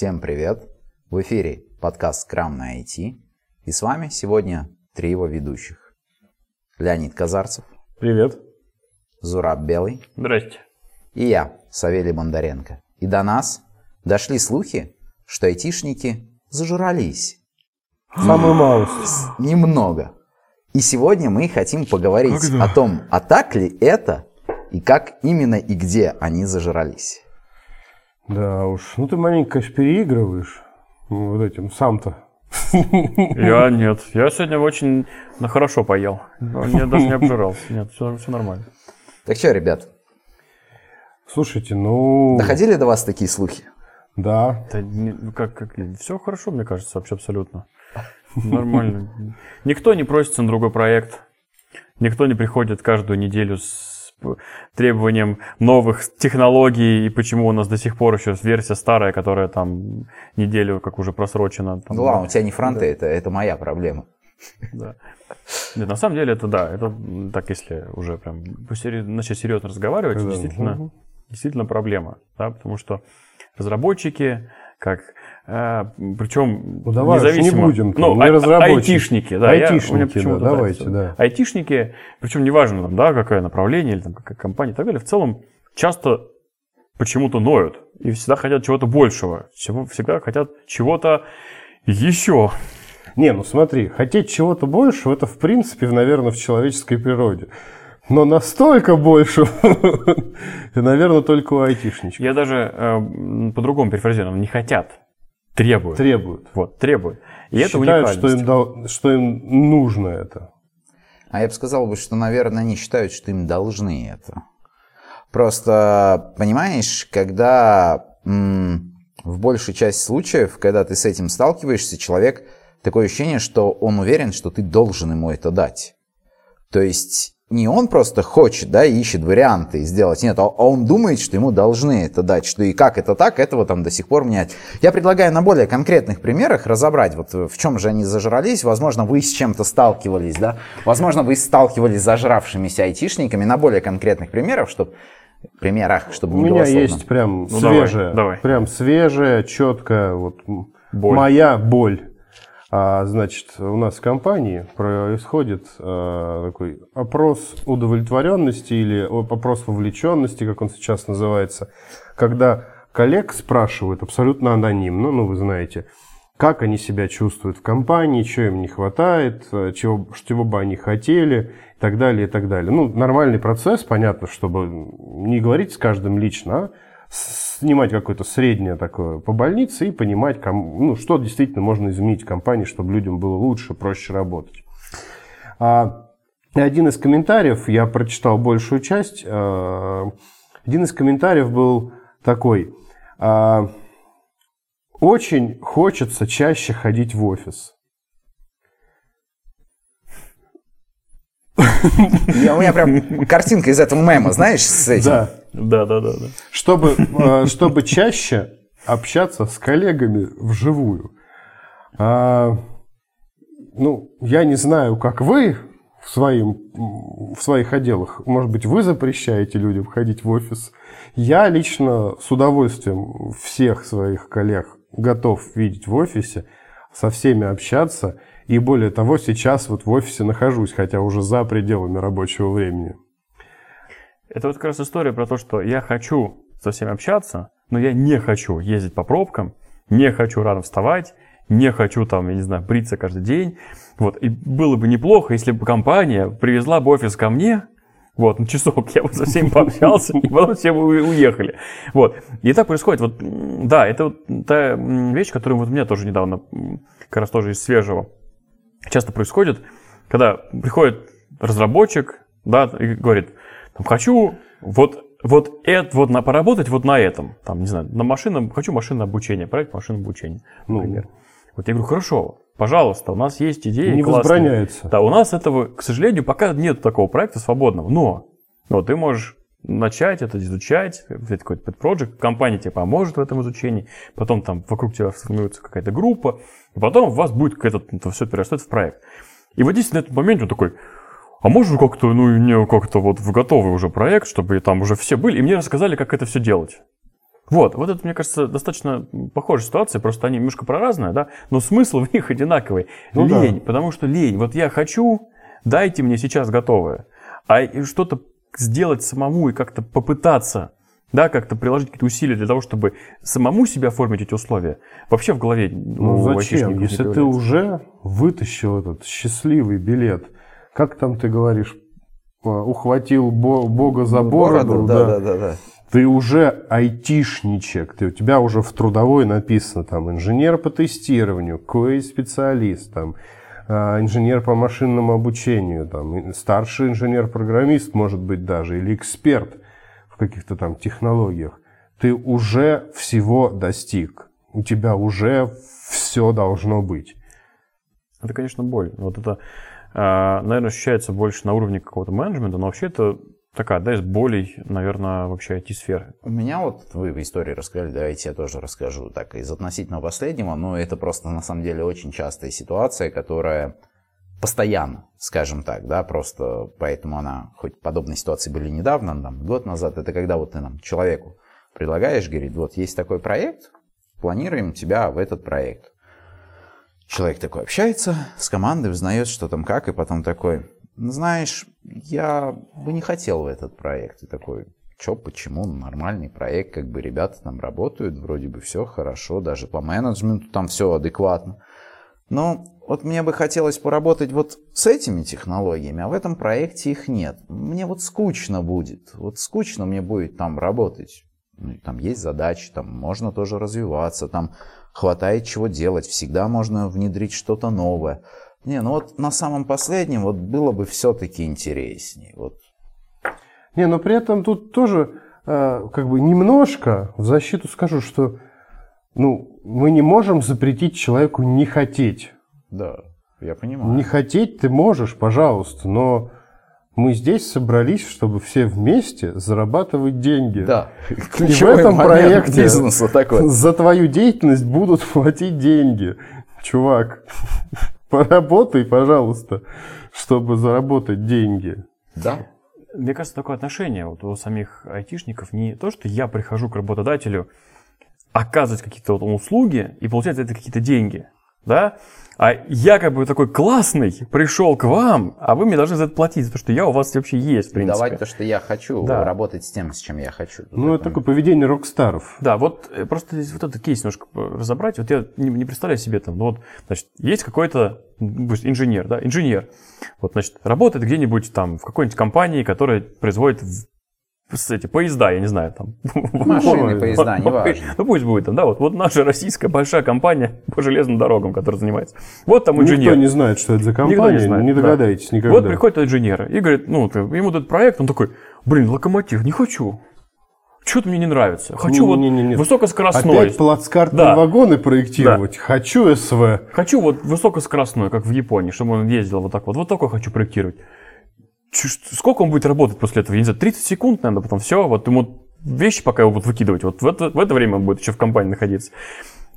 Всем привет! В эфире подкаст «Скрам на IT». И с вами сегодня три его ведущих. Леонид Казарцев. Привет. Зураб Белый. Здрасте. И я, Савелий Бондаренко. И до нас дошли слухи, что айтишники зажрались. Самую малость. Немного. И сегодня мы хотим поговорить о том, а так ли это, и как именно и где они зажрались. Да уж, ну ты маленько, конечно, переигрываешь вот этим сам-то. Я нет, я сегодня очень хорошо поел, я даже не обжирался, нет, все нормально. Так что, ребят? Слушайте, ну... Доходили до вас такие слухи? Да. Как все хорошо, мне кажется, вообще абсолютно. Нормально. Никто не просится на другой проект, никто не приходит каждую неделю с требованием новых технологий, и почему у нас до сих пор еще версия старая, которая там неделю как уже просрочена. Там, ну ладно, у тебя не фронты, да. Это моя проблема. Да. Нет, на самом деле это да, это так, если уже прям начать серьезно разговаривать, да. действительно проблема, да, потому что разработчики, причем ну, давай, независимо, не будем, ну, не айтишники, да, айтишники, причем неважно, да, какое направление или там, какая компания и так далее, в целом часто почему-то ноют и всегда хотят чего-то большего, всегда хотят чего-то еще. Не, ну смотри, хотеть чего-то большего, это в принципе, наверное, в человеческой природе. Но настолько больше, наверное, только у айтишничков. Я даже по-другому перефразирую, не хотят, требуют. Требуют. И это уникальность. Считают, что им нужно это. А я бы сказал, что, наверное, они считают, что им должны это. Просто, понимаешь, когда в большей части случаев, когда ты с этим сталкиваешься, человек, такое ощущение, что он уверен, что ты должен ему это дать. То есть... Не он просто хочет, да, и ищет варианты сделать, нет, а он думает, что ему должны это дать, что и как это так, этого там до сих пор нет. Я предлагаю на более конкретных примерах разобрать, вот в чем же они зажрались, возможно, вы с чем-то сталкивались, да, возможно, вы сталкивались с зажравшимися айтишниками на более конкретных примерах, чтобы не было сложно. У меня есть прям свежая, четкая, вот боль. Моя боль. Значит, у нас в компании происходит такой опрос удовлетворенности или опрос вовлеченности, как он сейчас называется, когда коллег спрашивают абсолютно анонимно, ну вы знаете, как они себя чувствуют в компании, чего им не хватает, чего бы они хотели и так далее, и так далее. Ну, нормальный процесс, понятно, чтобы не говорить с каждым лично, а снимать какое-то среднее такое по больнице и понимать, что действительно можно изменить в компании, чтобы людям было лучше, проще работать. Один из комментариев, я прочитал большую часть, один из комментариев был такой: «Очень хочется чаще ходить в офис». У меня прям картинка из этого мема, знаешь, с этим. Да. Чтобы чаще общаться с коллегами вживую. Я не знаю, как вы в своих отделах. Может быть, вы запрещаете людям ходить в офис. Я лично с удовольствием всех своих коллег готов видеть в офисе, со всеми общаться. И более того, сейчас вот в офисе нахожусь, хотя уже за пределами рабочего времени. Это вот как раз история про то, что я хочу со всеми общаться, но я не хочу ездить по пробкам, не хочу рано вставать, не хочу там, я не знаю, бриться каждый день. Вот. И было бы неплохо, если бы компания привезла бы офис ко мне, вот, на часок я бы со всеми пообщался, и потом все бы уехали. Вот. И так происходит. Вот, да, это вот та вещь, которую вот у меня тоже недавно, как раз тоже из свежего, часто происходит, когда приходит разработчик, да, и говорит: хочу вот это поработать вот на этом, там, не знаю, на машинном, хочу машинное обучение, проект машинного обучения, например. Вот я говорю: хорошо, пожалуйста, у нас есть идеи. Не возбраняется. Да, у нас этого, к сожалению, пока нет такого проекта свободного, но ты можешь начать это изучать, взять какой-то подпроект, компания тебе поможет в этом изучении, потом там вокруг тебя сформируется какая-то группа, и потом у вас будет это все перерастет в проект. И вот здесь на этом моменте он такой: а можно как-то, не как-то вот в готовый уже проект, чтобы там уже все были, и мне рассказали, как это все делать. Вот это, мне кажется, достаточно похожая ситуация, просто они немножко проразные, да, но смысл в них одинаковый. Ну, лень, да. Потому что лень. Вот я хочу, дайте мне сейчас готовое. А что-то сделать самому и как-то попытаться, да, как-то приложить какие-то усилия для того, чтобы самому себя оформить эти условия, вообще в голове... зачем? Если ты уже вытащил этот счастливый билет, как там ты говоришь, ухватил Бога за бороду, да. Ты уже айтишничек, у тебя уже в трудовой написано там инженер по тестированию, QA-специалист, там, инженер по машинному обучению, там, старший инженер-программист, может быть, даже, или эксперт в каких-то там технологиях. Ты уже всего достиг, у тебя уже все должно быть. Это, конечно, боль. Вот это, наверное, ощущается больше на уровне какого-то менеджмента, но вообще это... Такая одна из болей, наверное, вообще IT-сферы. У меня вот, вы историю рассказали, давайте я тоже расскажу так из относительно последнего, но это просто на самом деле очень частая ситуация, которая постоянно, скажем так, да, просто поэтому она, хоть подобные ситуации были недавно, там, год назад, это когда вот ты нам человеку предлагаешь, говорит, вот есть такой проект, планируем тебя в этот проект. Человек такой общается с командой, узнает, что там как, и потом такой... Знаешь, я бы не хотел в этот проект. И такой, почему? Нормальный проект, как бы ребята там работают, вроде бы все хорошо, даже по менеджменту там все адекватно. Но вот мне бы хотелось поработать вот с этими технологиями, а в этом проекте их нет. Мне вот скучно будет, мне будет там работать. Ну, там есть задачи, там можно тоже развиваться, там хватает чего делать, всегда можно внедрить что-то новое. Не, ну вот на самом последнем вот было бы все-таки интереснее. Вот. Не, но при этом тут тоже как бы немножко в защиту скажу, что мы не можем запретить человеку не хотеть. Да, я понимаю. Не хотеть ты можешь, пожалуйста, но мы здесь собрались, чтобы все вместе зарабатывать деньги. Да, ключевой в этом проекте бизнеса такой. За твою деятельность будут платить деньги. Чувак... Поработай, пожалуйста, чтобы заработать деньги. Да. Мне кажется, такое отношение вот у самих айтишников не то, что я прихожу к работодателю оказывать какие-то вот услуги и получать за это какие-то деньги, да? А я как бы такой классный пришел к вам, а вы мне должны за это платить, за то, что я у вас вообще есть, в принципе. Давать то, что я хочу, да. Работать с тем, с чем я хочу. Ну, это такое поведение рок-старов. Да, вот просто здесь вот этот кейс немножко разобрать. Вот я не представляю себе там, значит, есть какой-то инженер, да, работает где-нибудь там в какой-нибудь компании, которая производит... поезда, я не знаю, там... Машины, поезда, неважно. Ну, пусть будет там, да, вот наша российская большая компания по железным дорогам, которая занимается. Вот там инженер. Никто не знает, что это за компания, не догадаетесь никогда. Вот приходит инженер и говорит, ему этот проект, он такой, локомотив, не хочу. Что-то мне не нравится. Хочу высокоскоростной. Опять плацкартные вагоны проектировать. Да. Хочу СВ. Хочу высокоскоростной, как в Японии, чтобы он ездил вот так вот. Вот такой хочу проектировать. Сколько он будет работать после этого? Я не знаю, 30 секунд, наверное, потом все. Вот ему вещи пока его будут выкидывать. Вот в это время он будет еще в компании находиться.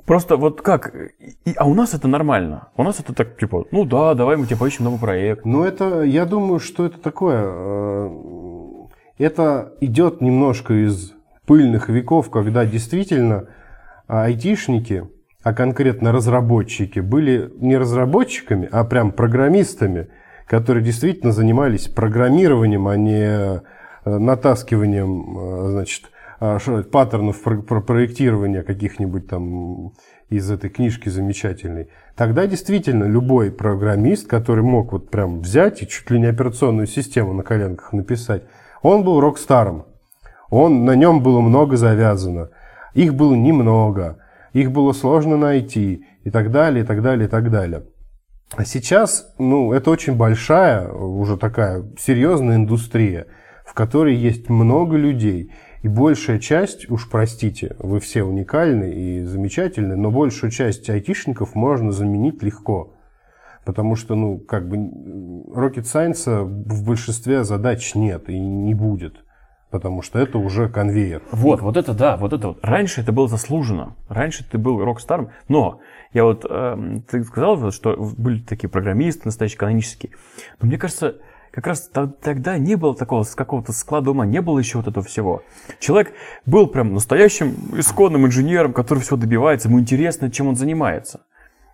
Просто вот как? А у нас это нормально. У нас это так, давай мы тебе поищем новый проект. Я думаю, что это такое. Это идет немножко из пыльных веков, когда действительно айтишники, а конкретно разработчики, были не разработчиками, а прям программистами, которые действительно занимались программированием, а не натаскиванием, паттернов проектирования каких-нибудь там из этой книжки замечательной. Тогда действительно любой программист, который мог вот прям взять и чуть ли не операционную систему на коленках написать, он был рок-старом. На нем было много завязано. Их было немного. Их было сложно найти. И так далее, и так далее, и так далее. А сейчас, это очень большая, уже такая серьезная индустрия, в которой есть много людей. И большая часть, уж простите, вы все уникальны и замечательны, но большую часть айтишников можно заменить легко. Потому что, rocket science в большинстве задач нет и не будет. Потому что это уже конвейер. Вот это. Раньше это было заслуженно. Раньше ты был рок-старом. Но я ты сказал, что были такие программисты настоящие, канонические. Но мне кажется, как раз тогда не было такого какого-то склада ума, не было еще вот этого всего. Человек был прям настоящим исконным инженером, который всего добивается, ему интересно, чем он занимается.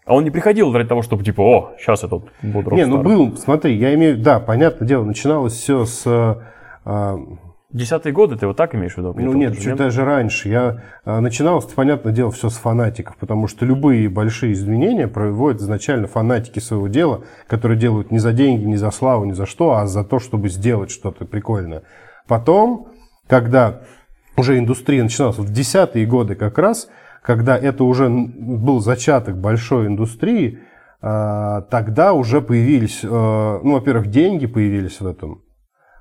А он не приходил ради того, чтобы типа, о, сейчас я тут буду рок-стар. Не, ну был, смотри, я имею в виду, да, понятное дело, начиналось все с... Десятые годы ты вот так имеешь в виду? Ну нет, чуть даже раньше. Я начиналось, понятное дело, все с фанатиков, потому что любые большие изменения проводят изначально фанатики своего дела, которые делают не за деньги, не за славу, не за что, а за то, чтобы сделать что-то прикольное. Потом, когда уже индустрия начиналась, в десятые годы как раз, когда это уже был зачаток большой индустрии, тогда уже появились, ну, во-первых, деньги появились в этом.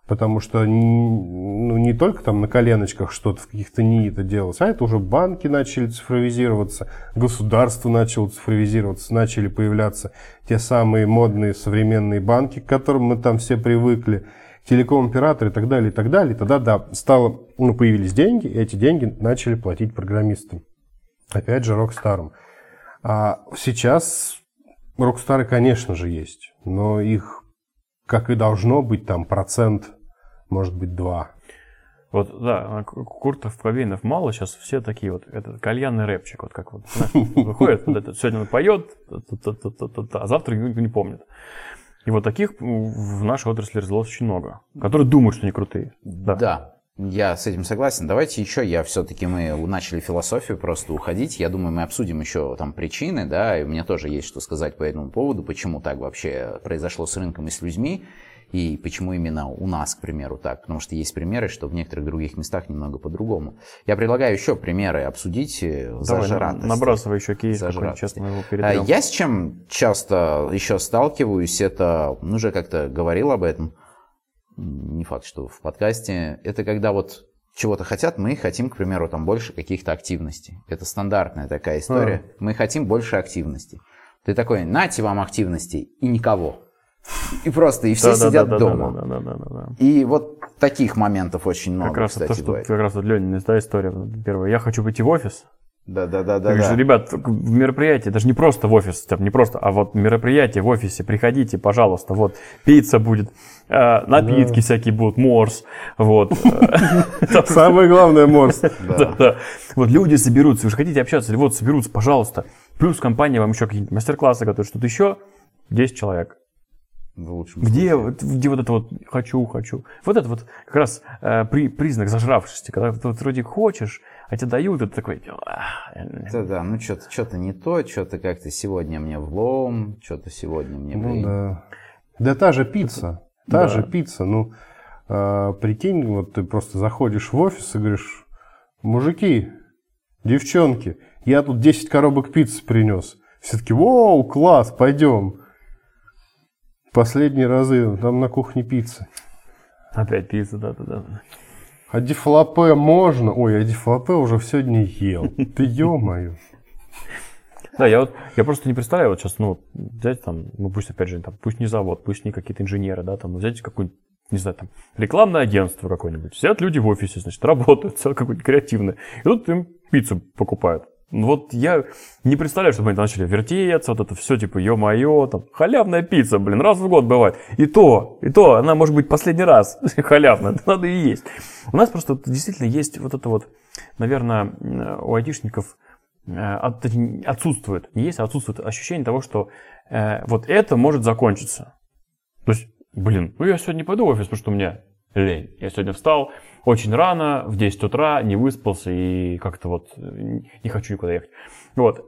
Потому что ну, не только там на коленочках что-то в каких-то НИИ это делалось, а это уже банки начали цифровизироваться, государство начало цифровизироваться, начали появляться те самые модные современные банки, к которым мы там все привыкли, телеком-операторы и так далее, и так далее. Тогда, да, стало, ну, появились деньги, и эти деньги начали платить программистам. Опять же, рок-старам. А сейчас рок-стары, конечно же, есть, но их, как и должно быть, там процент... Может быть, 2. Вот, да, Куртов, Павейнов мало, сейчас все такие вот, этот кальянный рэпчик, вот как вот, выходит, сегодня он поет, а завтра никто не помнит. И вот таких в нашей отрасли развелось очень много, которые думают, что они крутые. Да, я с этим согласен. Давайте еще, все-таки мы начали философию просто уходить, я думаю, мы обсудим еще там причины, да, и у меня тоже есть что сказать по этому поводу, почему так вообще произошло с рынком и с людьми. И почему именно у нас, к примеру, так? Потому что есть примеры, что в некоторых других местах немного по-другому. Я предлагаю еще примеры обсудить. Зажратости. Набрасывай еще кейс, сейчас мы его передаем. Я с чем часто еще сталкиваюсь, это, ну, уже как-то говорил об этом, не факт, что в подкасте, это когда вот чего-то хотят, мы хотим, к примеру, там больше каких-то активностей. Это стандартная такая история. Мы хотим больше активностей. Ты такой, нате вам активностей, и никого. И просто, и все сидят дома. И вот таких моментов очень много, как раз кстати, то, что, как раз вот Ленина, да, история первая. Я хочу пойти в офис. Да. Говоришь, ребят, в мероприятии, даже не просто в офис, не просто, а вот мероприятие в офисе, приходите, пожалуйста, вот, пицца будет, напитки всякие будут, морс, вот. Самое главное, морс. Вот люди соберутся, вы же хотите общаться, вот, соберутся, пожалуйста. Плюс компания вам еще какие-нибудь мастер-классы готовит, что-то еще, 10 человек. Где вот это вот «хочу». Вот это вот как раз признак зажравшести, когда ты вот вроде хочешь, а тебе дают, и ты такой... Да, ну что-то не то, что-то как-то сегодня мне влом, что-то сегодня мне... Ну, да та же пицца, ну прикинь, вот ты просто заходишь в офис и говоришь, мужики, девчонки, я тут 10 коробок пиццы принес. Все-таки, воу, класс, пойдем. Последние разы там на кухне пицца. Опять пицца, да. А дифлопе можно? Ой, а дифлопе уже все не ел. Ты ё-моё. Да, я просто не представляю, вот сейчас, ну, взять там, ну, пусть, опять же, там, пусть не завод, пусть не какие-то инженеры, да, там, взять какую-нибудь, не знаю, там, рекламное агентство какое-нибудь. Сидят люди в офисе, значит, работают, все какое-нибудь креативное. И тут им пиццу покупают. Вот я не представляю, чтобы они начали вертеться, вот это все типа, ё-моё, там, халявная пицца, блин, раз в год бывает. И то, она может быть последний раз халявная, это надо и есть. У нас просто действительно есть вот это вот, наверное, у айтишников отсутствует ощущение того, что вот это может закончиться. То есть, блин, ну я сегодня пойду в офис, потому что у меня лень. Я сегодня встал очень рано, в 10 утра, не выспался и как-то вот не хочу никуда ехать. Вот.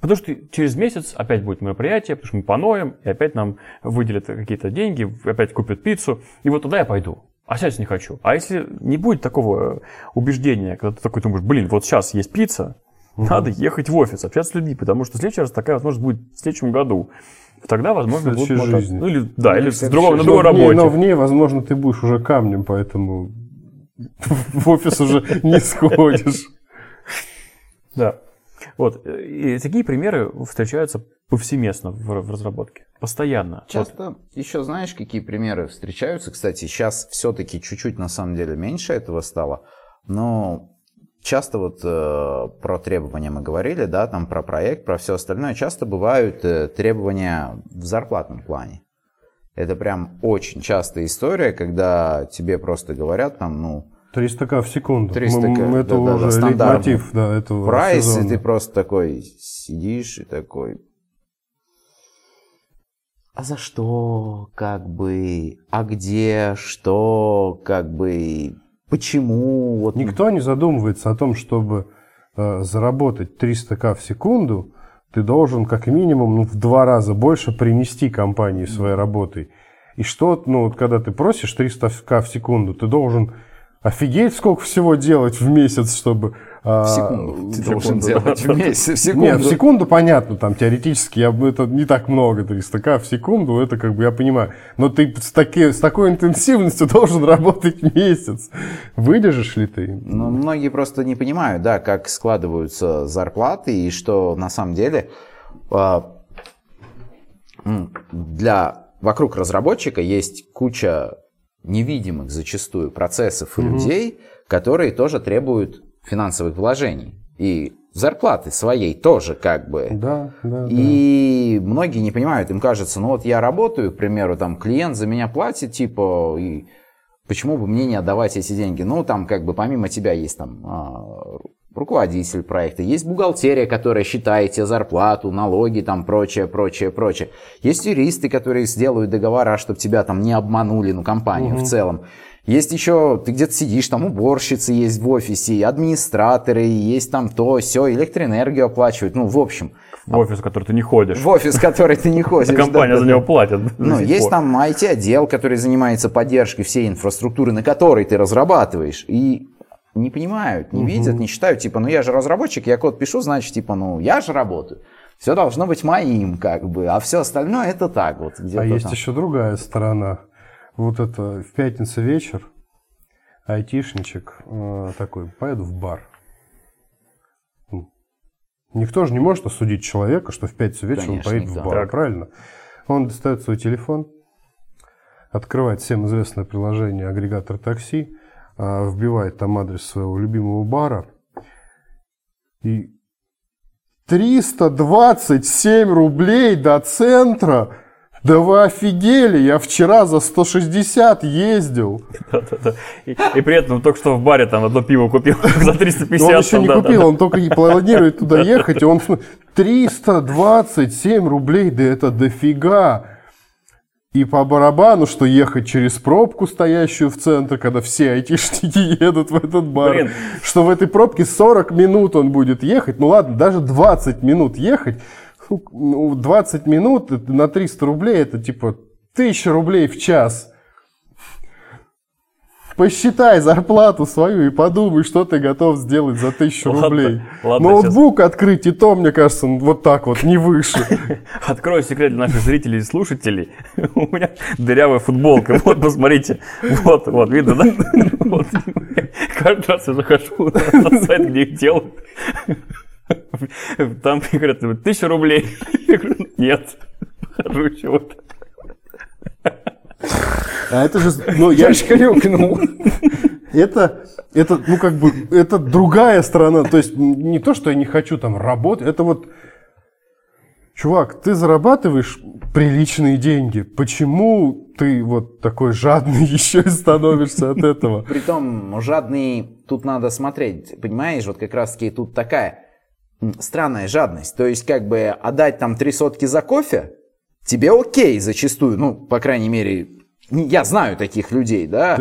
Потому что через месяц опять будет мероприятие, потому что мы поноем, и опять нам выделят какие-то деньги, опять купят пиццу, и вот туда я пойду. А сейчас не хочу. А если не будет такого убеждения, когда ты такой думаешь, блин, вот сейчас есть пицца, надо ехать в офис, общаться с людьми, потому что в следующий раз такая возможность будет в следующем году. Тогда, возможно, будут... Ну, или, да, ну, или с другого, на другой работе. Но в ней, возможно, ты будешь уже камнем, поэтому в офис уже не сходишь. Да. Вот. И такие примеры встречаются повсеместно в разработке. Постоянно. Часто еще знаешь, какие примеры встречаются? Кстати, сейчас все-таки чуть-чуть, на самом деле, меньше этого стало. Но... Часто вот про требования мы говорили, да, там про проект, про все остальное. Часто бывают требования в зарплатном плане. Это прям очень частая история, когда тебе просто говорят там, ну... 300к в секунду. 300к, это да, уже стандартный прайс, сезона. И ты просто такой сидишь и такой... А за что, как бы, а где, что, как бы, почему? Вот... Никто не задумывается о том, чтобы заработать 300к в секунду, ты должен как минимум в 2 раза больше принести компании своей работой. И что, ну вот когда ты просишь 300к в секунду, ты должен офигеть, сколько всего делать в месяц, чтобы... В секунду ты должен делать в месяц, в секунду. Нет, в секунду понятно, там теоретически это не так много, 300к в секунду, это как бы я понимаю. Но ты с такой интенсивностью должен работать месяц. Выдержишь ли ты? Ну, многие просто не понимают, да, как складываются зарплаты и что на самом деле вокруг разработчика есть куча невидимых зачастую процессов и людей, которые тоже требуют финансовых вложений. И зарплаты своей тоже как бы. Да. Многие не понимают, им кажется, ну вот я работаю, к примеру, там клиент за меня платит, типа, и почему бы мне не отдавать эти деньги? Ну там как бы помимо тебя есть там руководитель проекта, есть бухгалтерия, которая считает тебе зарплату, налоги, там прочее, прочее, прочее. Есть юристы, которые сделают договора, чтобы тебя там не обманули, ну компанию в целом. Есть еще, ты где-то сидишь, там уборщицы есть в офисе, администраторы, есть там то, сё, электроэнергию оплачивают, ну, в общем. В офис, в который ты не ходишь. В офис, в который ты не ходишь. Компания за него платит. Ну, есть там IT-отдел, который занимается поддержкой всей инфраструктуры, на которой ты разрабатываешь. И не понимают, не видят, не считают, типа, ну, я же разработчик, я код пишу, значит, типа, ну, я же работаю. Все должно быть моим, как бы, а все остальное это так вот. А есть еще другая сторона. Вот это в пятницу вечер айтишничек такой, поеду в бар. Никто же не может осудить человека, что в пятницу вечером он поедет в бар, так. Правильно? Он достает свой телефон, открывает всем известное приложение агрегатор такси, вбивает там адрес своего любимого бара и 327 рублей до центра. Да вы офигели, я вчера за 160 ездил. Да. И при этом только что в баре там одно пиво купил за 350. Но он еще не купил, он только не планирует туда ехать. И он 327 рублей, да это дофига. И по барабану, что ехать через пробку, стоящую в центре, когда все айтишники едут в этот бар. Что в этой пробке 40 минут он будет ехать. Ну ладно, даже 20 минут ехать. 20 минут на 300 рублей, это типа 1000 рублей в час. Посчитай зарплату свою и подумай, что ты готов сделать за 1000 рублей. Ноутбук сейчас открыть, и то, мне кажется, вот так вот, не выше. Открою секрет для наших зрителей и слушателей. У меня дырявая футболка. Вот, посмотрите. Вот, видно, да? Каждый раз я захожу на сайт, где их делают. Там говорят, 1000 рублей. Я говорю, нет, хожу чего-то. А это же, ну я же крюкнул. Это, ну как бы, это другая сторона. То есть не то, что я не хочу там работать, это вот, чувак, ты зарабатываешь приличные деньги. Почему ты вот такой жадный еще и становишься от этого? Притом жадный, тут надо смотреть, понимаешь, вот как раз-таки тут такая странная жадность. То есть, как бы отдать там 300 за кофе, тебе окей зачастую. Ну, по крайней мере, я знаю таких людей, да.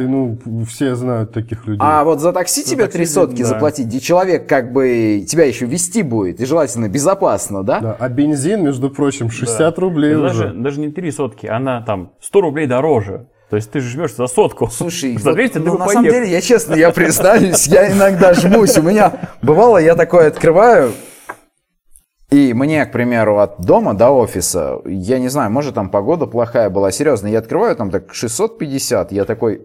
Все знают таких людей. А вот за такси тебе 300 заплатить, где человек как бы тебя еще везти будет, и желательно безопасно, да? Да. А бензин, между прочим, 60 рублей уже. Даже не 300, она там 100 рублей дороже. То есть ты живешь за 100. Слушай, за 200 вот, на самом деле, я честно, я признаюсь, я иногда жмусь. У меня бывало, я такое открываю, и мне, к примеру, от дома до офиса, я не знаю, может там погода плохая была, серьезно, я открываю там так 650, я такой...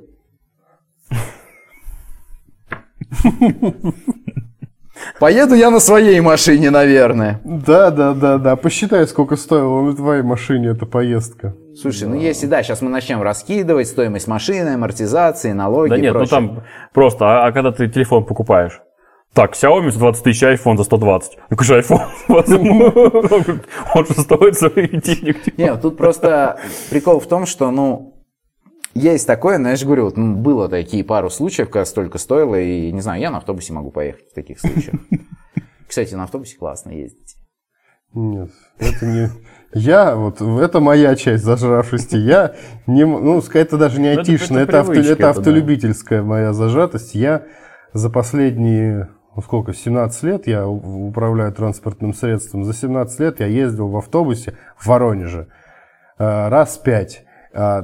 Поеду я на своей машине, наверное. Да. Посчитай, сколько стоила на твоей машине эта поездка. Слушай, да. Сейчас мы начнем раскидывать стоимость машины, амортизации, налоги и прочее. Там просто, когда ты телефон покупаешь, Так, Xiaomi 120 тысяч, iPhone за 120. Так же iPhone. Он же стоит своих денег. Нет, тут просто прикол в том, что, ну, есть такое, но я же говорю, было такие пару случаев, когда столько стоило, и, не знаю, я на автобусе могу поехать в таких случаях. Кстати, на автобусе классно ездить. Нет, это не... Я, вот, это моя часть зажравшести. Я, не, ну, сказать, это даже не айтишная, это автолюбительская моя зажатость. Я за последние, 17 лет я управляю транспортным средством. За 17 лет я ездил в автобусе в Воронеже раз 5.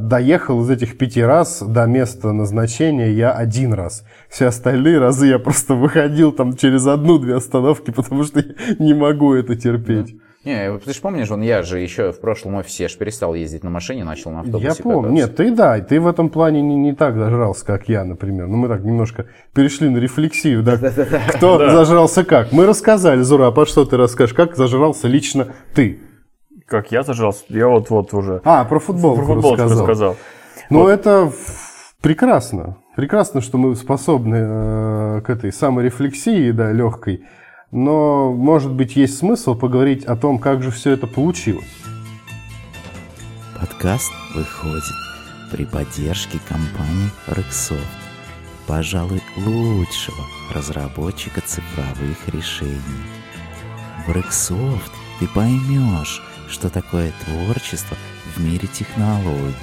Доехал из этих 5 раз до места назначения я 1 раз. Все остальные разы я просто выходил там через 1-2 остановки, потому что я не могу это терпеть. Не, ты же помнишь, я же еще в прошлом офисе перестал ездить на машине, начал на автобусе. Я помню. Нет, ты в этом плане не так зажрался, как я, например. Ну, мы так немножко перешли на рефлексию. Да? Кто зажрался как? Мы рассказали, Зураб, а что ты расскажешь? Как зажрался лично ты? Как я зажрался? Я вот уже... про футболку рассказал. Ну, вот. Это прекрасно. Прекрасно, что мы способны к этой саморефлексии, да, легкой. Но, может быть, есть смысл поговорить о том, как же все это получилось. Подкаст выходит при поддержке компании Рэксофт, пожалуй, лучшего разработчика цифровых решений. В Рэксофт ты поймешь, что такое творчество в мире технологий.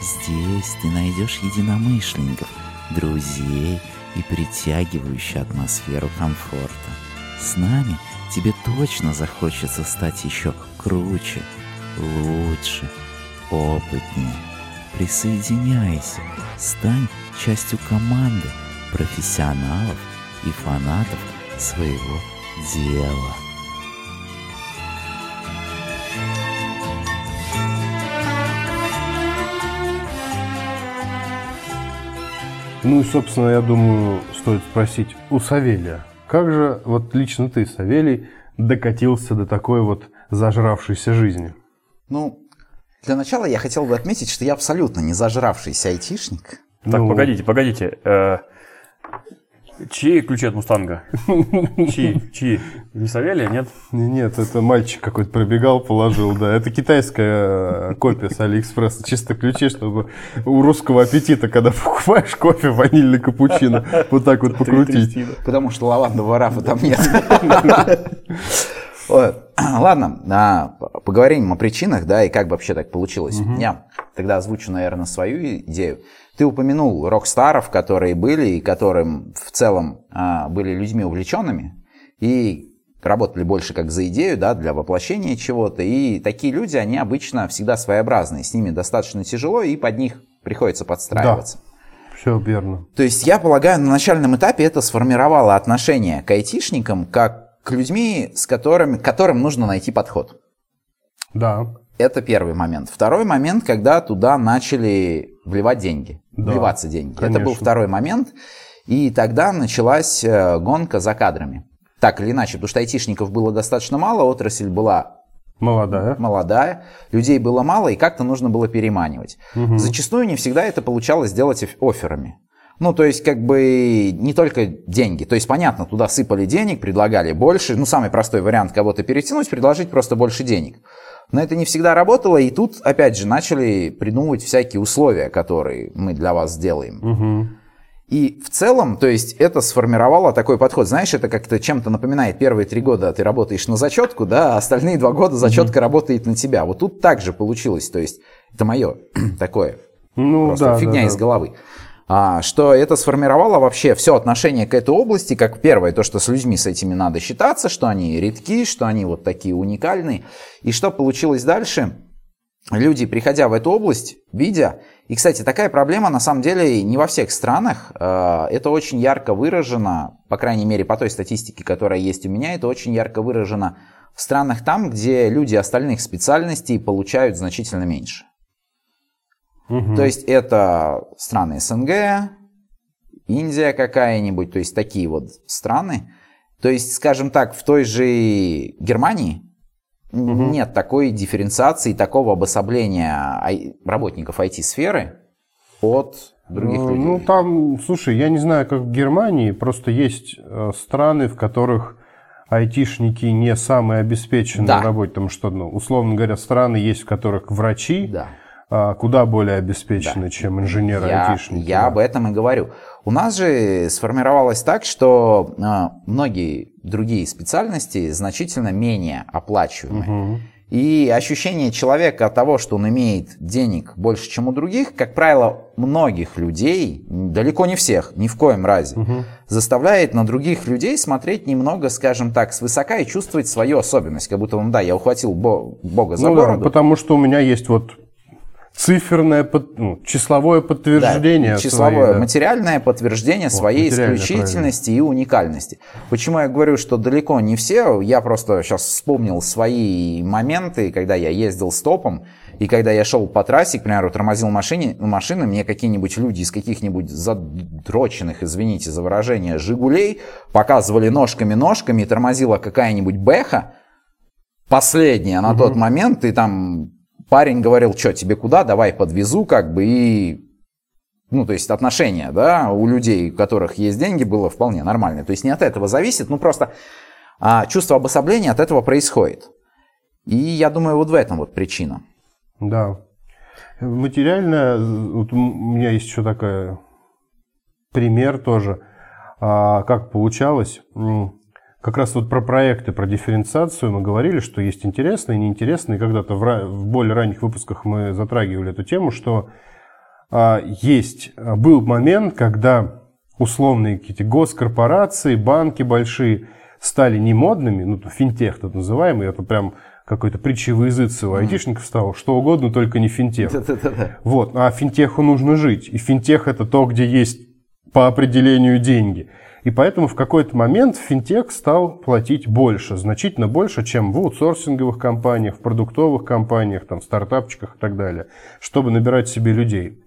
Здесь ты найдешь единомышленников, друзей и притягивающую атмосферу комфорта. С нами тебе точно захочется стать еще круче, лучше, опытнее. Присоединяйся, стань частью команды профессионалов и фанатов своего дела. Ну и, собственно, я думаю, стоит спросить у Савелия. Как же вот лично ты, Савелий, докатился до такой вот зажравшейся жизни? Ну, для начала я хотел бы отметить, что я абсолютно не зажравшийся айтишник. Так, ну... погодите. Чьи ключи от Мустанга? Чьи? Не Савелия, нет? Нет, это мальчик какой-то пробегал, положил, да. Это китайская копия с Алиэкспресса. Чисто ключи, чтобы у русского аппетита, когда покупаешь кофе, ванильный капучино, вот так вот покрутить. Потому что лавандового рафа там нет. Ладно, поговорим о причинах, да, и как вообще так получилось. Я тогда озвучу, наверное, свою идею. Ты упомянул рок-старов, которые были и которым в целом были людьми увлеченными и работали больше как за идею, да, для воплощения чего-то. И такие люди, они обычно всегда своеобразные, с ними достаточно тяжело, и под них приходится подстраиваться. Да, все верно. То есть я полагаю, на начальном этапе это сформировало отношение к айтишникам как к людьми, которым нужно найти подход. Да. Это первый момент. Второй момент, когда туда начали вливать деньги. Да, вливаться деньги. Конечно. Это был второй момент. И тогда началась гонка за кадрами. Так или иначе, потому что айтишников было достаточно мало, отрасль была молодая, людей было мало, и как-то нужно было переманивать. Угу. Зачастую не всегда это получалось делать офферами. Ну, то есть, как бы, не только деньги. То есть, понятно, туда сыпали денег, предлагали больше. Ну, самый простой вариант кого-то перетянуть, предложить просто больше денег. Но это не всегда работало, и тут, опять же, начали придумывать всякие условия, которые мы для вас сделаем. Угу. И в целом, то есть, это сформировало такой подход. Знаешь, это как-то чем-то напоминает: первые 3 года ты работаешь на зачетку, да, а остальные 2 года зачетка работает на тебя. Вот тут также получилось, то есть, это мое такое, фигня из головы. Что это сформировало вообще все отношение к этой области, как первое, то, что с людьми с этими надо считаться, что они редки, что они вот такие уникальные. И что получилось дальше? Люди, приходя в эту область, видя... И, кстати, такая проблема, на самом деле, не во всех странах. Это очень ярко выражено, по крайней мере, по той статистике, которая есть у меня, это очень ярко выражено в странах там, где люди остальных специальностей получают значительно меньше. Угу. То есть это страны СНГ, Индия какая-нибудь, то есть такие вот страны. То есть, скажем так, в той же Германии нет такой дифференциации, такого обособления работников IT-сферы, от других людей? Ну, там, слушай, я не знаю, как в Германии, просто есть страны, в которых айтишники не самые обеспеченные в работе, потому что, ну, условно говоря, страны есть, в которых врачи куда более обеспечены, чем инженеры-айтишники. Я об этом и говорю. У нас же сформировалось так, что многие другие специальности значительно менее оплачиваемые. Угу. И ощущение человека от того, что он имеет денег больше, чем у других, как правило, многих людей, далеко не всех, ни в коем разе, заставляет на других людей смотреть немного, скажем так, свысока и чувствовать свою особенность. Как будто, я ухватил Бога за бороду. Да, потому что у меня есть вот циферное, числовое подтверждение. Да, числовое, своей, материальное подтверждение своей исключительности и уникальности. Почему я говорю, что далеко не все, я просто сейчас вспомнил свои моменты, когда я ездил с топом, и когда я шел по трассе, к примеру, тормозил машины, мне какие-нибудь люди из каких-нибудь задроченных, извините за выражение, «Жигулей» показывали ножками, и тормозила какая-нибудь «Бэха», последняя на тот момент, и там... Парень говорил, что тебе куда, давай подвезу, и, то есть отношение, у людей, у которых есть деньги, было вполне нормально. То есть не от этого зависит, просто чувство обособления от этого происходит. И я думаю, вот в этом вот причина. Да. Материально, вот у меня есть еще такой пример тоже, как получалось. Как раз вот про проекты, про дифференциацию мы говорили, что есть интересные и неинтересные. Когда-то в более ранних выпусках мы затрагивали эту тему, что был момент, когда условные какие-то госкорпорации, банки большие стали немодными, финтех так называемый, это прям какой-то притчей во языцею у айтишников стало, что угодно, только не финтех. Вот, а финтеху нужно жить, и финтех это то, где есть по определению деньги. И поэтому в какой-то момент финтех стал платить больше, значительно больше, чем в аутсорсинговых компаниях, в продуктовых компаниях, в стартапчиках и так далее, чтобы набирать себе людей.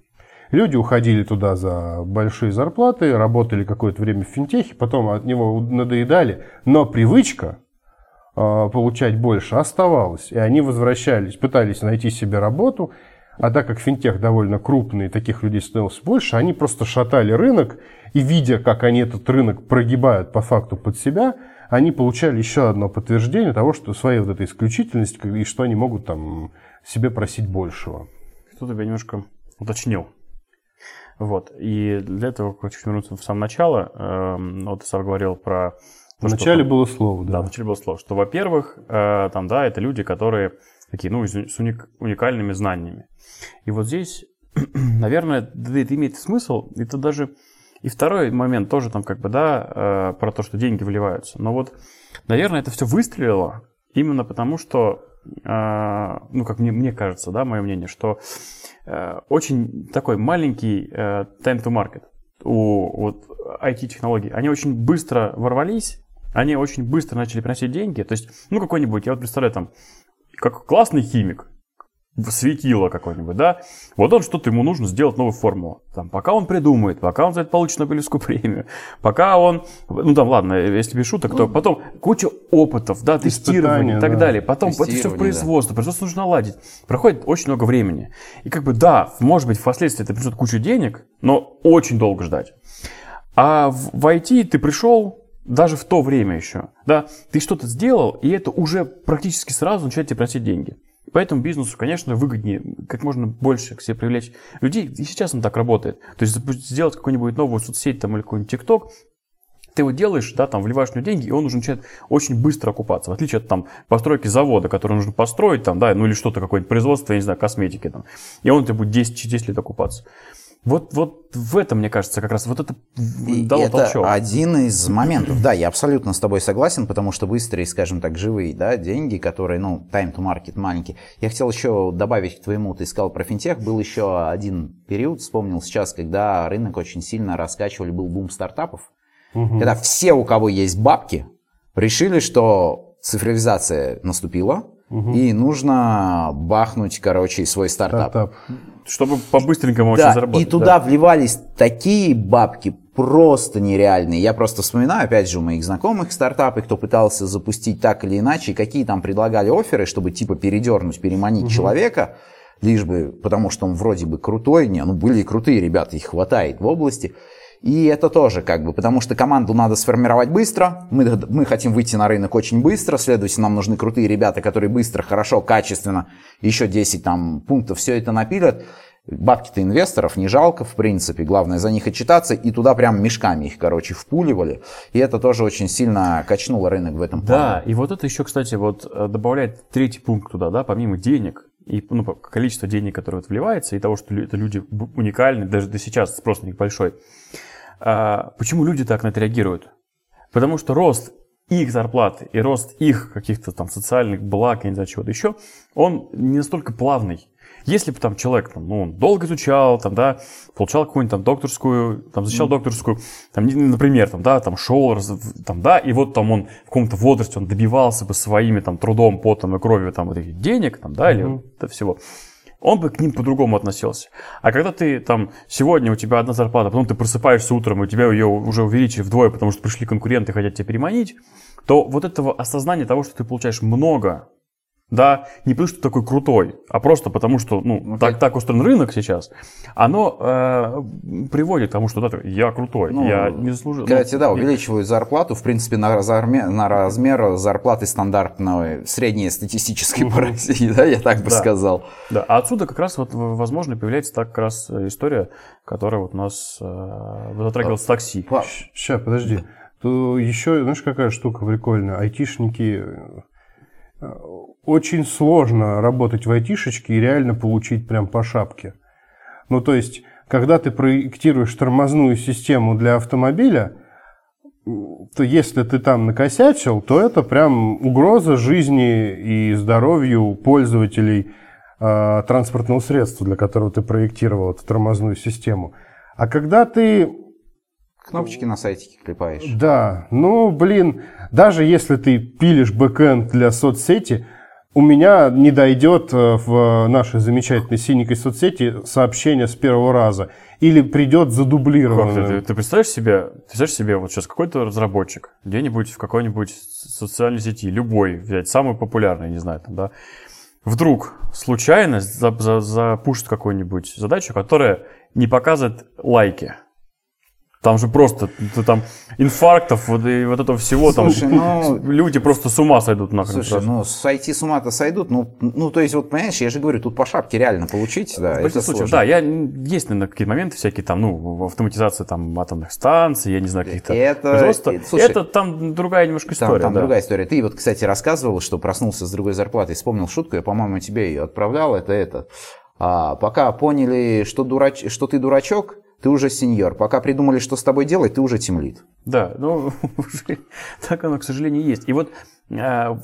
Люди уходили туда за большие зарплаты, работали какое-то время в финтехе, потом от него надоедали, но привычка получать больше оставалась. И они возвращались, пытались найти себе работу, а так как финтех довольно крупный, таких людей становилось больше, они просто шатали рынок, и видя, как они этот рынок прогибают по факту под себя, они получали еще одно подтверждение того, что своей вот этой исключительности, и что они могут там себе просить большего. Тут я немножко уточнил. Вот. И для этого хочу вернуться в самое начало. Вот ты сам говорил про... Вначале было слово. Да, вначале было слово, что, во-первых, это люди, которые... такие, с уникальными знаниями. И вот здесь, наверное, это имеет смысл. Это даже и второй момент тоже про то, что деньги вливаются. Но вот, наверное, это все выстрелило именно потому, что, как мне кажется, мое мнение, что очень такой маленький time to market у IT-технологий. Они очень быстро ворвались, они очень быстро начали приносить деньги. То есть, какой-нибудь, я представляю, как классный химик, светило какое-нибудь, вот он, что-то ему нужно сделать новую формулу. Пока он придумает, пока он за это получит Нобелевскую премию, пока он, ладно, если без шуток, то потом куча опытов, тестирования и так далее. Потом это все в производство нужно наладить. Проходит очень много времени. И может быть, впоследствии это принесет кучу денег, но очень долго ждать. А в IT ты пришел... Даже в то время еще, ты что-то сделал, и это уже практически сразу начинает тебе приносить деньги. Поэтому бизнесу, конечно, выгоднее как можно больше к себе привлечь людей. И сейчас он так работает. То есть сделать какую-нибудь новую соцсеть или какой-нибудь TikTok, ты его делаешь, вливаешь в него деньги, и он уже начинает очень быстро окупаться. В отличие от постройки завода, который нужно построить, или что-то, какое-нибудь производство, я не знаю, косметики. И он тебе будет 10 лет окупаться. Вот в этом, мне кажется, как раз это дало толчок. Это один из моментов. Да, я абсолютно с тобой согласен, потому что быстрые, скажем так, живые деньги, которые, time to market маленькие. Я хотел еще добавить к твоему, ты сказал про финтех, был еще один период, вспомнил сейчас, когда рынок очень сильно раскачивали, был бум стартапов. Когда все, у кого есть бабки, решили, что цифровизация наступила, и нужно бахнуть, свой стартап. Чтобы по-быстренькому очень заработать. И туда вливались такие бабки просто нереальные. Я просто вспоминаю, опять же, у моих знакомых стартапы, кто пытался запустить так или иначе, какие там предлагали офферы, чтобы передернуть, переманить человека. лишь бы, потому что он вроде бы крутой. Не, ну были и крутые ребята, их хватает в области. И это тоже как бы, потому что команду надо сформировать быстро, мы хотим выйти на рынок очень быстро, следовательно, нам нужны крутые ребята, которые быстро, хорошо, качественно, еще 10 там пунктов, все это напилят. Бабки-то инвесторов не жалко, в принципе, главное за них отчитаться, и туда прям мешками их, короче, впуливали, и это тоже очень сильно качнуло рынок в этом плане. Да, и вот это еще, кстати, вот добавляет третий пункт туда, да, помимо денег, и ну, количество денег, которое вот вливается, и того, что это люди уникальны, даже до сейчас спрос на них большой. Почему люди так на это реагируют? Потому что рост их зарплаты и рост их каких-то там социальных благ, я не знаю, чего-то еще, он не настолько плавный. Если бы там человек, ну, он долго изучал, там, да, получал какую-нибудь там докторскую, там, защищал докторскую, там, например, там, да, там, шел, там, да, и вот там он в каком-то возрасте, он добивался бы своими там трудом, потом и кровью там вот этих денег, там, да, или вот это всего. Он бы к ним по-другому относился. А когда ты там сегодня у тебя одна зарплата, потом ты просыпаешься утром, и у тебя ее уже увеличили вдвое, потому что пришли конкуренты, хотят тебя переманить, то вот этого осознания того, что ты получаешь много, да, не потому что ты такой крутой, а просто потому что, ну, так устроен рынок сейчас, оно приводит к тому, что да, я крутой, ну, я не заслужил. Кстати, да, увеличивают зарплату, в принципе, на размер зарплаты стандартной, средней статистической по России, да, я так бы сказал. Да, а отсюда как раз, вот, возможно, появляется так как раз история, которая вот у нас затрагивалась в такси. Сейчас, подожди. То еще, знаешь, какая штука прикольная? Айтишники... Очень сложно работать в айтишечке и реально получить прям по шапке. Ну, то есть, когда ты проектируешь тормозную систему для автомобиля, то если ты там накосячил, то это прям угроза жизни и здоровью пользователей транспортного средства, для которого ты проектировал эту тормозную систему. А когда ты... Кнопочки на сайтике клепаешь. Да, ну, блин, даже если ты пилишь бэкэнд для соцсети, у меня не дойдет в нашей замечательной синенькой соцсети сообщение с первого раза. Или придет задублированное. Ты представляешь себе вот сейчас какой-то разработчик где-нибудь в какой-нибудь социальной сети, любой, взять, самый популярный, не знаю, там, да, вдруг случайно запушит какую-нибудь задачу, которая не показывает лайки. Там же просто там инфарктов и вот этого всего. Слушай, там ну, люди просто с ума сойдут нахрен. Слушай, раз. Ну сойти с ума-то сойдут. Ну, то есть, вот понимаешь, я же говорю, тут по шапке реально получить. Да, в этом случае, да, есть, наверное, какие-то моменты всякие, там, ну, автоматизация там атомных станций, я не знаю, каких-то. Это там другая немножко история. Там да. Другая история. Ты вот, кстати, рассказывал, что проснулся с другой зарплатой, вспомнил шутку, я, по-моему, тебе ее отправлял, пока поняли, что ты дурачок, ты уже сеньор. Пока придумали, что с тобой делать, ты уже тимлид. Да, ну, так оно, к сожалению, есть. И вот, я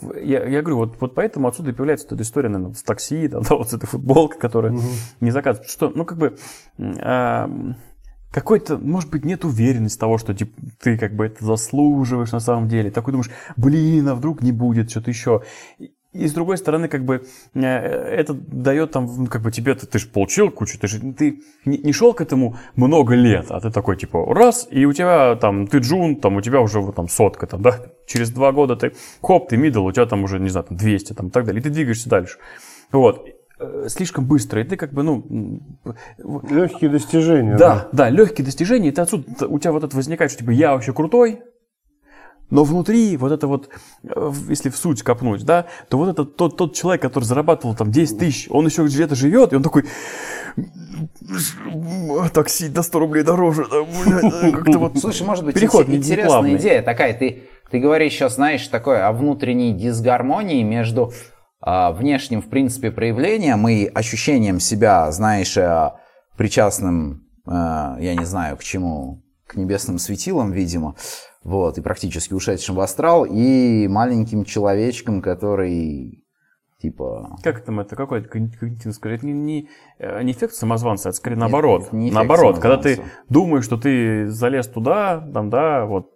говорю, вот поэтому отсюда и появляется эта история, наверное, с такси, да, вот с этой футболкой, которая не заказывает. Что, ну, как бы, какой-то, может быть, нет уверенности того, что типа, ты как бы это заслуживаешь на самом деле. Такой думаешь, блин, а вдруг не будет, что-то еще... И с другой стороны, как бы, это дает там, как бы, тебе, ты же получил кучу, ты не шел к этому много лет, а ты такой, типа, раз, и у тебя там, ты джун, там, у тебя уже вот там 100, там, да, через 2 года ты, хоп, ты мидл, у тебя там уже, не знаю, там 200, там, и так далее, и ты двигаешься дальше, вот. Слишком быстро, и ты как бы, ну... Легкие достижения. Да, легкие достижения, и ты отсюда, у тебя вот это возникает, что, типа, я вообще крутой. Но внутри вот это вот, если в суть копнуть, да, то вот этот тот человек, который зарабатывал там 10 тысяч, он еще где-то живет, и он такой, такси до 100 рублей дороже, да, блядь, как-то вот. Слушай, может быть, переход интересная идея такая, ты говоришь сейчас, знаешь, такое о внутренней дисгармонии между внешним, в принципе, проявлением и ощущением себя, знаешь, причастным, я не знаю к чему, к небесным светилам, видимо, вот, и практически ушедшим в астрал, и маленьким человечком, который, типа... Как там это? Какой когнитивный, скорее, не эффект самозванца, а скорее наоборот. Нет, наоборот, когда ты думаешь, что ты залез туда, там, да, вот,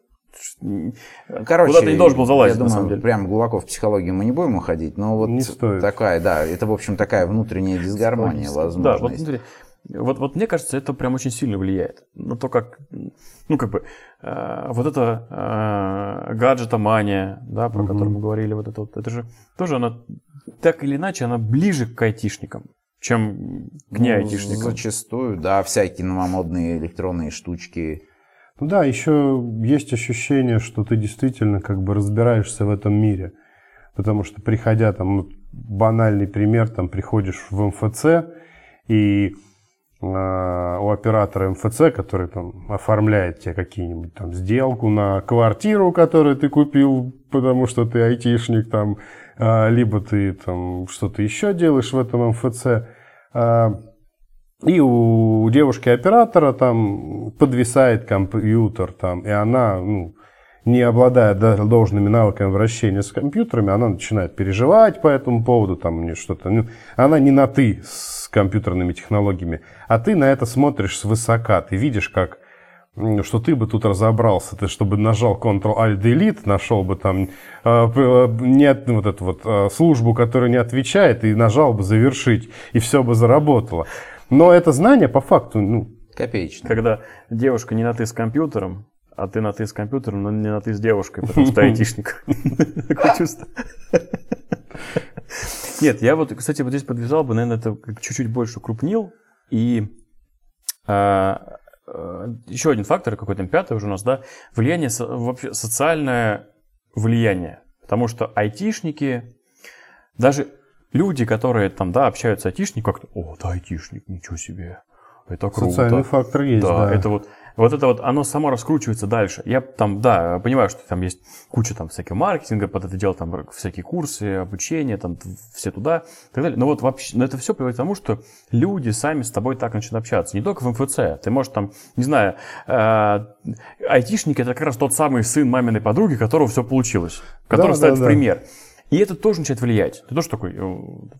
короче, куда ты не должен был залазить, я думаю, на самом деле. Прям глубоко в психологию мы не будем уходить, но вот такая, да, это, в общем, такая внутренняя дисгармония, возможно. Да, вот внутри... Вот мне кажется, это прям очень сильно влияет на то, как, ну, как бы, вот эта гаджетомания, да, про которую мы говорили, вот это же тоже она, так или иначе, она ближе к айтишникам, чем гне айтишника. Зачастую, да, всякие новомодные электронные штучки. Ну да, еще есть ощущение, что ты действительно как бы разбираешься в этом мире. Потому что приходя, там, ну, банальный пример, там, приходишь в МФЦ, и у оператора МФЦ, который там оформляет тебе какие-нибудь там сделку на квартиру, которую ты купил, потому что ты айтишник, там, либо ты там что-то еще делаешь в этом МФЦ, и у девушки-оператора там подвисает компьютер, там, и она, ну, не обладая должными навыками вращения с компьютерами, она начинает переживать по этому поводу, там что-то. Она не на «ты» с компьютерными технологиями, а ты на это смотришь свысока. Ты видишь, как, что ты бы тут разобрался, ты чтобы нажал Ctrl-Alt-Delete, нашел бы там вот эту вот службу, которая не отвечает, и нажал бы «Завершить», и все бы заработало. Но это знание по факту, ну, копеечное. Когда девушка не на «ты» с компьютером, а ты на «ты» с компьютером, но не на «ты» с девушкой, потому что айтишник. Такое чувство. Нет, я вот, кстати, вот здесь подвязал бы, наверное, это чуть-чуть больше крупнил. И еще один фактор, какой-то пятый уже у нас, да, влияние, вообще социальное влияние. Потому что айтишники, даже люди, которые там, да, общаются с айтишником, как-то, о, да, айтишник, ничего себе, это круто. Социальный фактор есть, да. Да, это вот... Вот это вот, оно само раскручивается дальше. Я там, да, понимаю, что там есть куча там всяких маркетинга, под это дело там всякие курсы, обучение, там все туда и так далее. Но вот вообще, но это все приводит к тому, что люди сами с тобой так начинают общаться. Не только в МФЦ. Ты можешь там, не знаю, айтишник — это как раз тот самый сын маминой подруги, которого все получилось, который ставит в пример. И это тоже начинает влиять. Ты тоже такой,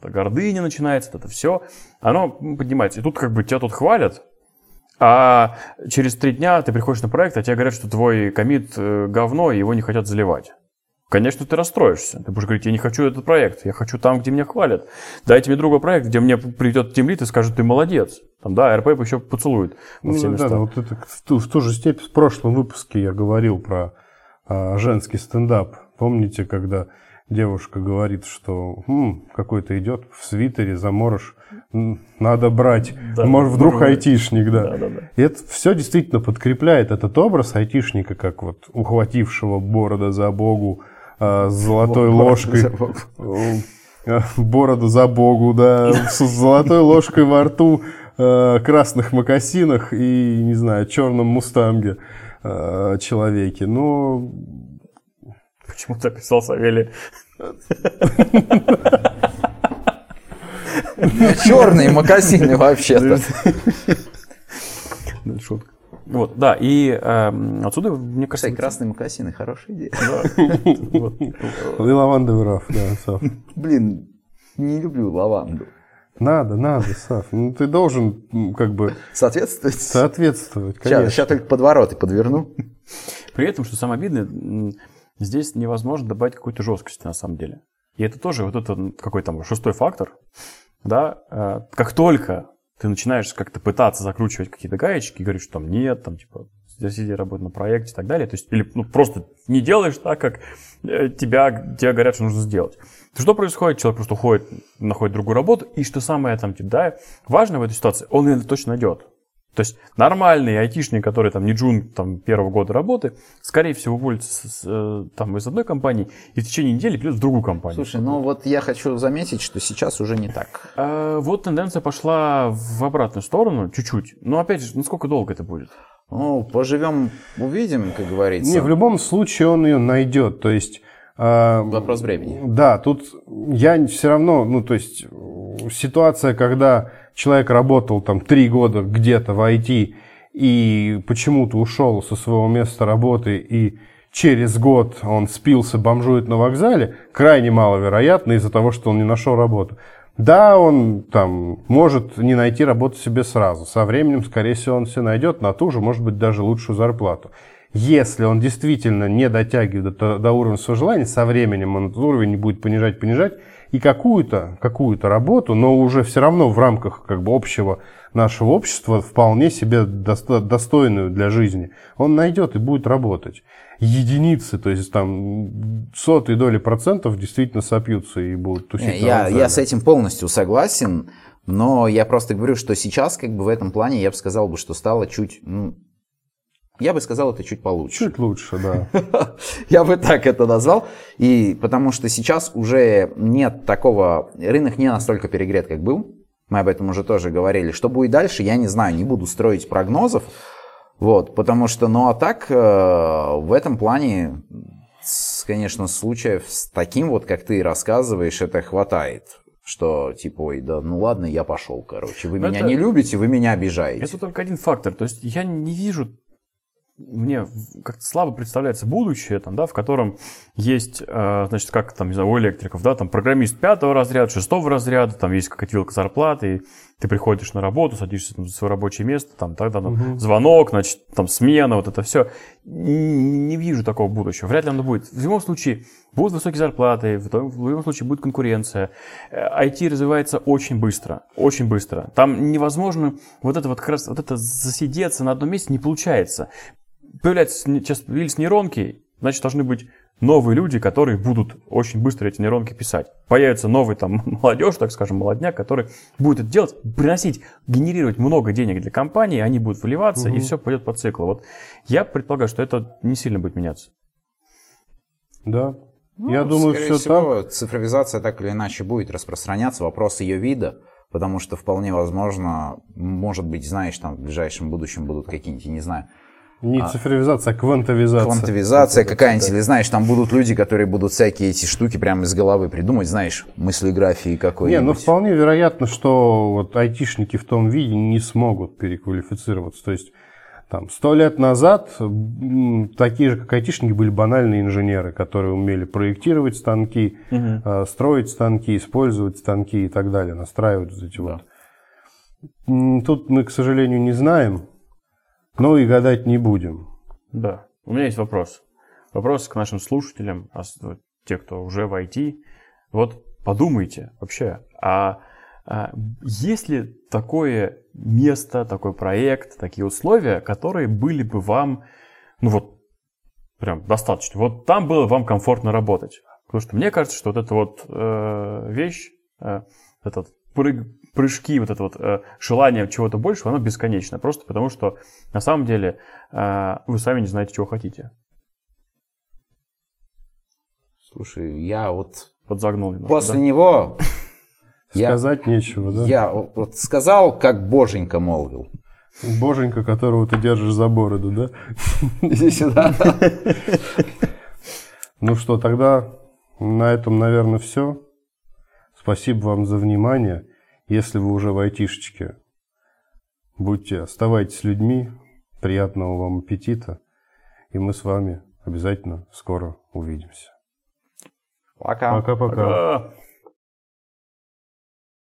гордыня начинается, это все. Оно поднимается. И тут как бы тебя тут хвалят, а через 3 дня ты приходишь на проект, а тебе говорят, что твой коммит говно, и его не хотят заливать. Конечно, ты расстроишься. Ты будешь говорить, я не хочу этот проект, я хочу там, где меня хвалят. Дайте мне другой проект, где мне придет тимлид и скажет, ты молодец. Там, да, РП еще поцелует. Ну, да, вот это в ту же степь. В прошлом выпуске я говорил про женский стендап. Помните, когда девушка говорит, что какой-то идет в свитере, заморож, надо брать, да, может, вдруг айтишник, да. Да. И это все действительно подкрепляет этот образ айтишника, как вот ухватившего борода за богу, с золотой ложкой, бороду за богу, да, с золотой ложкой во рту, красных мокасинах и, не знаю, черном мустанге человеке. Но... Почему-то писал Савелий. Черные мокасины вообще-то. Шутка. Вот, да, и отсюда, мне кажется... Кстати, красные мокасины, хорошая идея. И лавандовый раф, да, Сав. Блин, не люблю лаванду. Надо, Сав. Ну, ты должен как бы... Соответствовать, конечно. Сейчас только подвороты подверну. При этом, что самое обидное... Здесь невозможно добавить какой-то жесткости, на самом деле. И это тоже вот этот какой-то там 6-й фактор. Да? Как только ты начинаешь как-то пытаться закручивать какие-то гаечки, говоришь, что там нет, там типа здесь сиди, работай на проекте и так далее. То есть, или просто не делаешь так, как тебе говорят, что нужно сделать. То что происходит? Человек просто уходит, находит другую работу. И что самое там, типа, да, важное в этой ситуации, он это точно найдет. То есть нормальный айтишник, который там не джун там, 1-го года работы, скорее всего, уволится там, из одной компании и в течение недели придет в другую компанию. Слушай, ну вот я хочу заметить, что сейчас уже не так. Вот тенденция пошла в обратную сторону чуть-чуть. Но опять же, насколько долго это будет? Ну, поживем, увидим, как говорится. Не, в любом случае он ее найдет. То есть... Вопрос времени. Да, тут я все равно, ну то есть ситуация, когда человек работал там 3 года где-то в IT и почему-то ушел со своего места работы и через год он спился, бомжует на вокзале, крайне маловероятно из-за того, что он не нашел работу. Да, он там может не найти работу себе сразу, со временем, скорее всего, он все найдет на ту же, может быть, даже лучшую зарплату. Если он действительно не дотягивает до уровня своего желания, со временем он этот уровень будет понижать, и какую-то работу, но уже все равно в рамках как бы общего нашего общества вполне себе достойную для жизни, он найдет и будет работать. Единицы, то есть там 100% действительно сопьются и будут тусить. Я с этим полностью согласен. Но я просто говорю, что сейчас как бы в этом плане я бы сказал, что стало чуть... я бы сказал, это чуть получше. Чуть лучше, да. Я бы так это назвал. И потому что сейчас уже нет такого... Рынок не настолько перегрет, как был. Мы об этом уже тоже говорили. Что будет дальше, я не знаю. Не буду строить прогнозов. Вот, потому что... Ну а так, в этом плане, конечно, случаев с таким вот, как ты рассказываешь, это хватает. Что типа, ой, да ну ладно, я пошел, короче. Вы меня не любите, вы меня обижаете. Это только один фактор. То есть я не вижу... Мне как-то слабо представляется будущее, там, да, в котором есть, значит, как там, не знаю, у электриков, да, там программист 5-го разряда, 6-го разряда, там есть какая-то вилка зарплаты, и ты приходишь на работу, садишься там, за свое рабочее место, там, тогда там, звонок, значит, там смена, вот это все. Не вижу такого будущего. Вряд ли оно будет. В любом случае будут высокие зарплаты, в любом случае будет конкуренция. IT развивается очень быстро, очень быстро. Там невозможно вот это вот как раз, вот это засидеться на одном месте не получается. Появляются сейчас нейронки, значит, должны быть новые люди, которые будут очень быстро эти нейронки писать. Появится новый там молодежь, так скажем, молодняк, который будет это делать, приносить, генерировать много денег для компании, они будут вливаться, и все пойдет по циклу. Вот я предполагаю, что это не сильно будет меняться. Да. Ну, я думаю, все всего, так. Цифровизация так или иначе будет распространяться, вопрос ее вида. Потому что вполне возможно, может быть, знаешь, там в ближайшем будущем будут какие-нибудь, не знаю, не цифровизация, а квантовизация. Квантовизация какая-нибудь, или, знаешь, там будут люди, которые будут всякие эти штуки прямо из головы придумать, знаешь, мыслеграфии какой-нибудь. Не, ну вполне вероятно, что вот айтишники в том виде не смогут переквалифицироваться. То есть, там, 100 лет назад такие же, как айтишники, были банальные инженеры, которые умели проектировать станки, строить станки, использовать станки и так далее, настраивать эти вот. Тут мы, к сожалению, не знаем. Ну и гадать не будем. Да. У меня есть вопрос. Вопрос к нашим слушателям, те, кто уже в IT. Вот подумайте вообще, а есть ли такое место, такой проект, такие условия, которые были бы вам, ну вот, прям достаточно. Вот там было вам комфортно работать. Потому что мне кажется, что вот эта вот вещь, этот прыжки, вот это вот желание чего-то большего, оно бесконечно. Просто потому, что на самом деле вы сами не знаете, чего хотите. Слушай, я вот... Подзагнул немножко. После него... Сказать нечего, да? Я вот сказал, как боженька молвил. Боженька, которого ты держишь за бороду, да? Иди сюда. Ну что, тогда на этом, наверное, все. Спасибо вам за внимание. Если вы уже в айтишечке, оставайтесь людьми, приятного вам аппетита, и мы с вами обязательно скоро увидимся. Пока. Пока-пока.